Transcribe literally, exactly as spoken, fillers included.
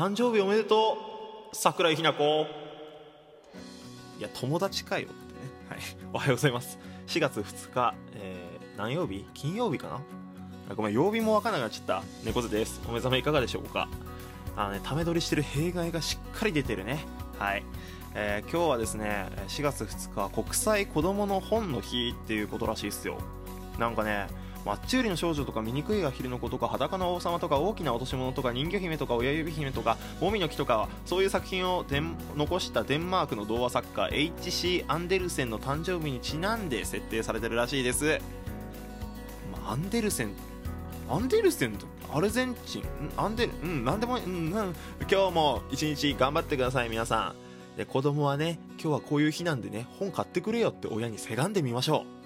誕生日おめでとう桜井日奈子。いや友達かよってね、はい、おはようございます。しがつふつか、えー、何曜日、金曜日かな、ごめん曜日もわからなくなっちゃった。猫背です。お目覚めいかがでしょうか。あのね、ため取りしてる弊害がしっかり出てるね。はい、えー、今日はですねしがつふつか国際子どもの本の日っていうことらしいっすよ。なんかね、マッチ売りの少女とか醜いアヒルの子とか裸の王様とか大きな落とし物とか人魚姫とか親指姫とかもみの木とか、そういう作品を残したデンマークの童話作家 エイチシー アンデルセンの誕生日にちなんで設定されてるらしいです。アンデルセンアンデルセンとアルゼンチンアンデルうんなんでも、うんうん、今日も一日頑張ってください皆さん。で、子供はね今日はこういう日なんでね本買ってくれよって親にせがんでみましょう。